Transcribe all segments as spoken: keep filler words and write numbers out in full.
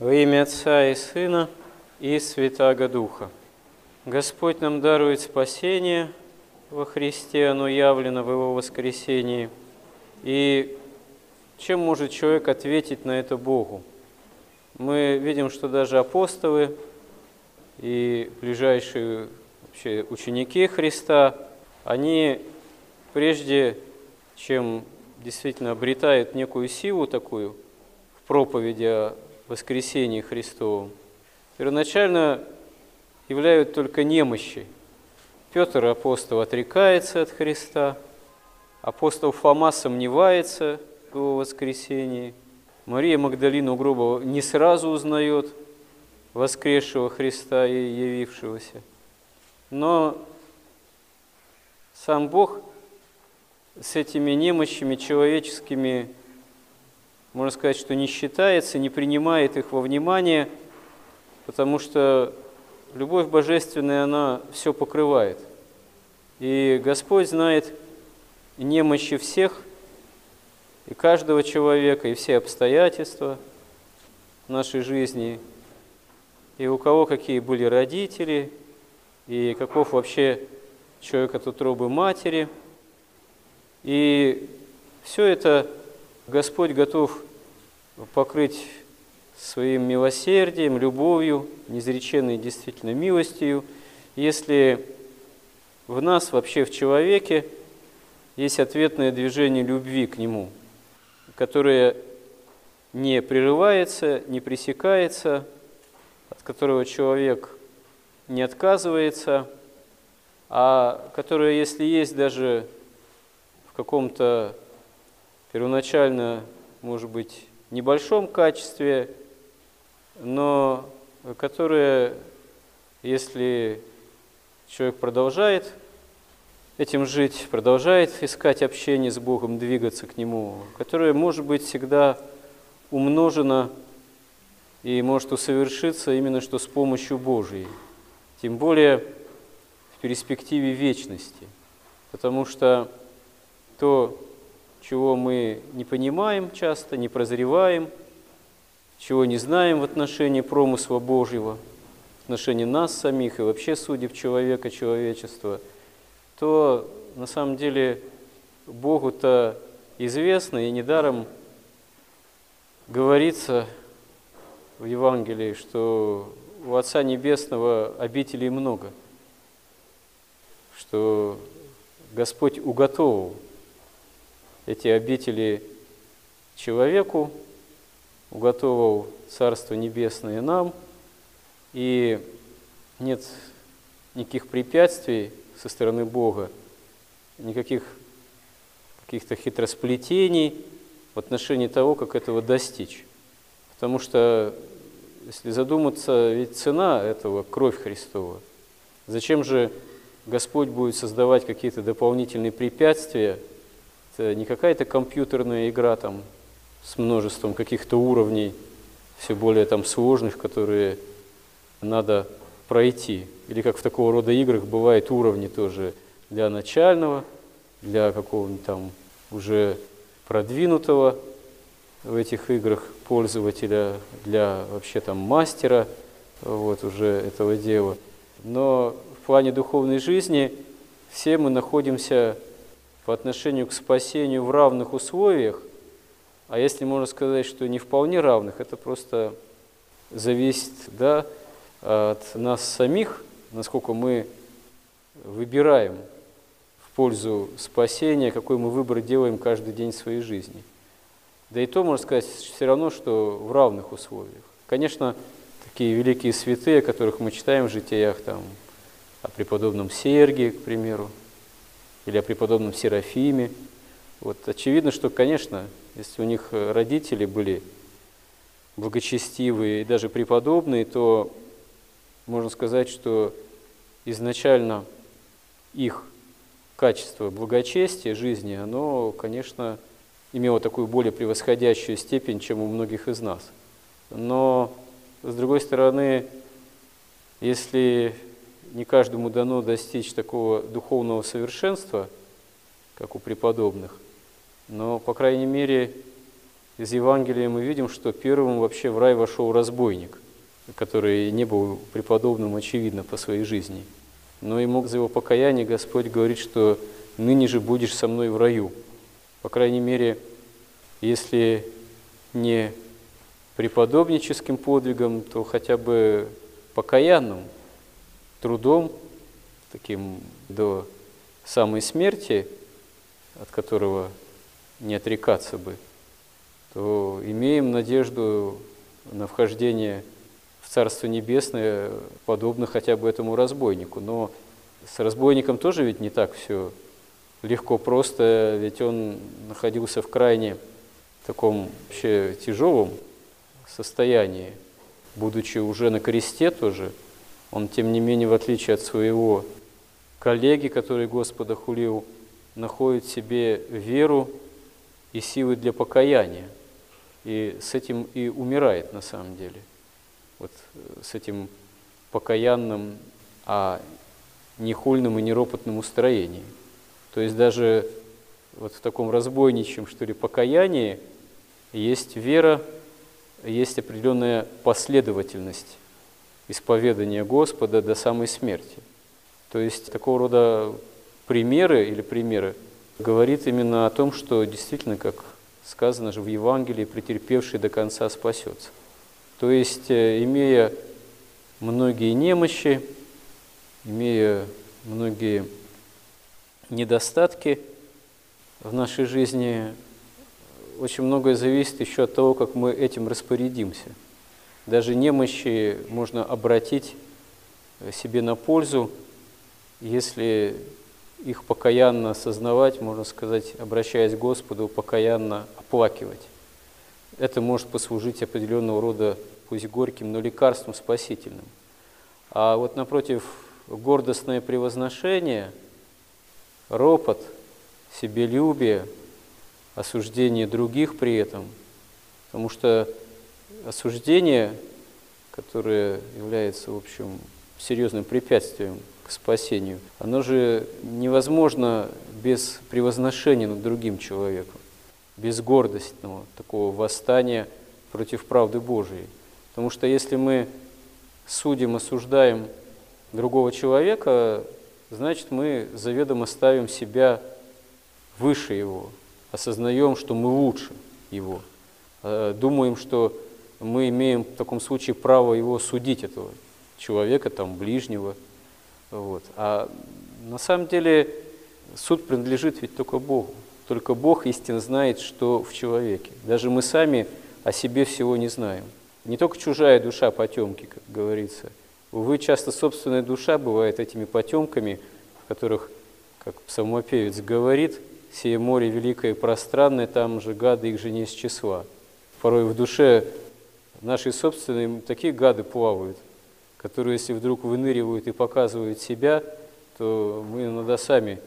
Во имя Отца и Сына и Святаго Духа. Господь нам дарует спасение во Христе, оно явлено в Его воскресении. И чем может человек ответить на это Богу? Мы видим, что даже апостолы и ближайшие вообще ученики Христа, они прежде чем действительно обретают некую силу такую в проповеди о воскресении Христовом, первоначально являют только немощи. Петр, апостол, отрекается от Христа, апостол Фома сомневается в его воскресении, Мария Магдалина у гроба не сразу узнает воскресшего Христа и явившегося. Но сам Бог с этими немощами человеческими, можно сказать, что не считается, не принимает их во внимание, потому что любовь божественная, она все покрывает. И Господь знает немощи всех, и каждого человека, и все обстоятельства нашей жизни, и у кого какие были родители, и каков вообще человек от утробы матери. И все это Господь готов покрыть своим милосердием, любовью, неизреченной действительно милостью, если в нас, вообще в человеке, есть ответное движение любви к Нему, которое не прерывается, не пресекается, от которого человек не отказывается, а которое, если есть даже в каком-то первоначально, может быть, небольшом качестве, но которое, если человек продолжает этим жить, продолжает искать общение с Богом, двигаться к Нему, которое может быть всегда умножено и может усовершиться именно что с помощью Божией, тем более в перспективе вечности, потому что то, чего мы не понимаем часто, не прозреваем, чего не знаем в отношении промысла Божьего, в отношении нас самих и вообще судеб человека, человечества, то на самом деле Богу-то известно, и недаром говорится в Евангелии, что у Отца Небесного обителей много, что Господь уготовил эти обители человеку, уготовал Царство Небесное нам, и нет никаких препятствий со стороны Бога, никаких каких-то хитросплетений в отношении того, как этого достичь. Потому что, если задуматься, ведь цена этого – кровь Христова. Зачем же Господь будет создавать какие-то дополнительные препятствия? Это не какая-то компьютерная игра там, с множеством каких-то уровней, все более там, сложных, которые надо пройти. Или как в такого рода играх бывают уровни тоже для начального, для какого-нибудь там уже продвинутого в этих играх пользователя, для вообще там мастера вот, уже этого дела. Но в плане духовной жизни все мы находимся по отношению к спасению в равных условиях, а если можно сказать, что не вполне равных, это просто зависит, да, от нас самих, насколько мы выбираем в пользу спасения, какой мы выбор делаем каждый день своей жизни. Да и то, можно сказать, все равно, что в равных условиях. Конечно, такие великие святые, о которых мы читаем в житиях, там, о преподобном Сергии, к примеру, или о преподобном Серафиме. Вот, очевидно, что, конечно, если у них родители были благочестивые и даже преподобные, то можно сказать, что изначально их качество благочестия, жизни, оно, конечно, имело такую более превосходящую степень, чем у многих из нас. Но, с другой стороны, если не каждому дано достичь такого духовного совершенства, как у преподобных, но, по крайней мере, из Евангелия мы видим, что первым вообще в рай вошел разбойник, который не был преподобным, очевидно, по своей жизни. Но ему за его покаяние Господь говорит, что «ныне же будешь со мной в раю». По крайней мере, если не преподобническим подвигом, то хотя бы покаянным трудом, таким до самой смерти, от которого не отрекаться бы, то имеем надежду на вхождение в Царство Небесное, подобно хотя бы этому разбойнику. Но с разбойником тоже ведь не так все легко, просто, ведь он находился в крайне таком вообще тяжелом состоянии, будучи уже на кресте тоже. Он, тем не менее, в отличие от своего коллеги, который Господа хулил, находит в себе веру и силы для покаяния. И с этим и умирает на самом деле. Вот с этим покаянным, а не хульным и неропотным устроением. То есть даже вот в таком разбойничьем, что ли, покаянии есть вера, есть определенная последовательность исповедания Господа до самой смерти. То есть такого рода примеры или примеры говорит именно о том, что действительно, как сказано же в Евангелии, претерпевший до конца спасется. То есть, имея многие немощи, имея многие недостатки в нашей жизни, очень многое зависит еще от того, как мы этим распорядимся. Даже немощи можно обратить себе на пользу, если их покаянно осознавать, можно сказать, обращаясь к Господу, покаянно оплакивать. Это может послужить определенного рода, пусть горьким, но лекарством спасительным. А вот напротив, гордостное превозношение, ропот, себелюбие, осуждение других при этом, потому что осуждение, которое является, в общем, серьезным препятствием к спасению, оно же невозможно без превозношения над другим человеком, без гордостного такого восстания против правды Божией. Потому что если мы судим, осуждаем другого человека, значит, мы заведомо ставим себя выше его, осознаем, что мы лучше его, думаем, что мы имеем в таком случае право его судить, этого человека, там, ближнего. Вот. А на самом деле суд принадлежит ведь только Богу. Только Бог истинно знает, что в человеке. Даже мы сами о себе всего не знаем. Не только чужая душа потемки, как говорится. Увы, часто собственная душа бывает этими потемками, в которых, как псалмопевец говорит, «Сие море великое и пространное, там же гады, их же не из числа». Порой в душе нашей собственной такие гады плавают, которые, если вдруг выныривают и показывают себя, то мы иногда сами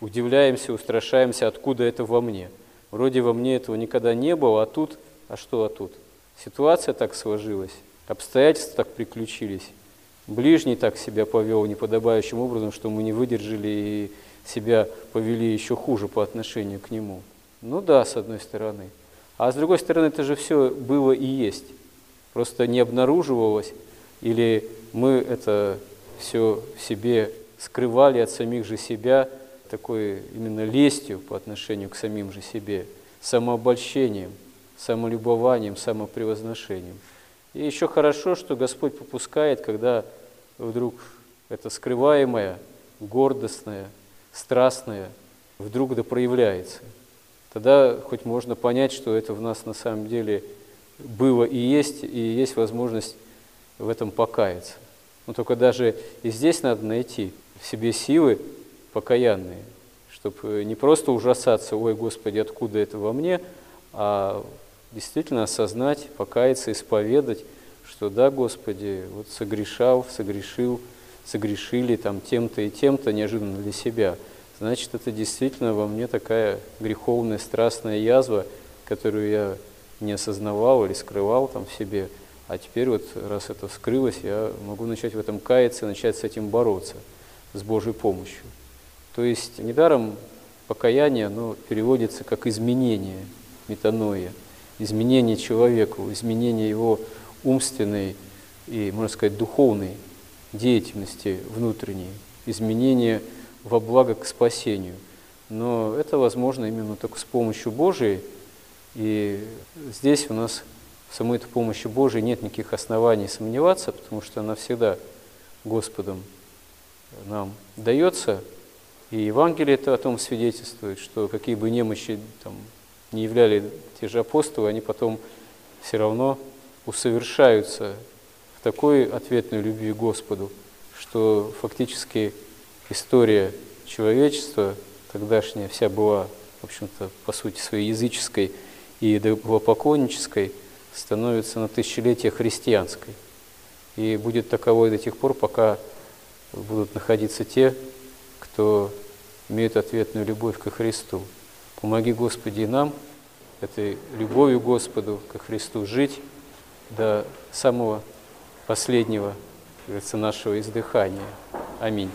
удивляемся, устрашаемся, откуда это во мне. Вроде во мне этого никогда не было, а тут, а что, а тут? Ситуация так сложилась, обстоятельства так приключились, ближний так себя повел неподобающим образом, что мы не выдержали и себя повели еще хуже по отношению к нему. Ну да, с одной стороны. А с другой стороны, это же все было и есть, просто не обнаруживалось, или мы это все в себе скрывали от самих же себя, такой именно лестью по отношению к самим же себе, самообольщением, самолюбованием, самопревозношением. И еще хорошо, что Господь попускает, когда вдруг это скрываемое, гордостное, страстное вдруг да проявляется. Тогда хоть можно понять, что это в нас на самом деле было и есть, и есть возможность в этом покаяться. Но только даже и здесь надо найти в себе силы покаянные, чтобы не просто ужасаться, ой, Господи, откуда это во мне, а действительно осознать, покаяться, исповедать, что да, Господи, вот согрешал, согрешил, согрешили там тем-то и тем-то неожиданно для себя. Значит, это действительно во мне такая греховная, страстная язва, которую я не осознавал или скрывал там в себе. А теперь вот, раз это вскрылось, я могу начать в этом каяться, начать с этим бороться, с Божьей помощью. То есть недаром покаяние, оно переводится как изменение, метаноя. изменение человека, изменение его умственной и, можно сказать, духовной деятельности внутренней, изменение во благо к спасению. Но это возможно именно только с помощью Божией, и здесь у нас в самой этой помощи Божией нет никаких оснований сомневаться, потому что она всегда Господом нам дается, и Евангелие это о том свидетельствует, что какие бы немощи там не являли те же апостолы, они потом все равно усовершаются в такой ответной любви к Господу, что фактически история человечества тогдашняя вся была, в общем-то, по сути своей языческой и идолопоклоннической, становится на тысячелетие христианской. И будет таковой до тех пор, пока будут находиться те, кто имеет ответную любовь ко Христу. Помоги, Господи, и нам этой любовью Господу ко Христу жить до самого последнего, как говорится, нашего издыхания. Аминь.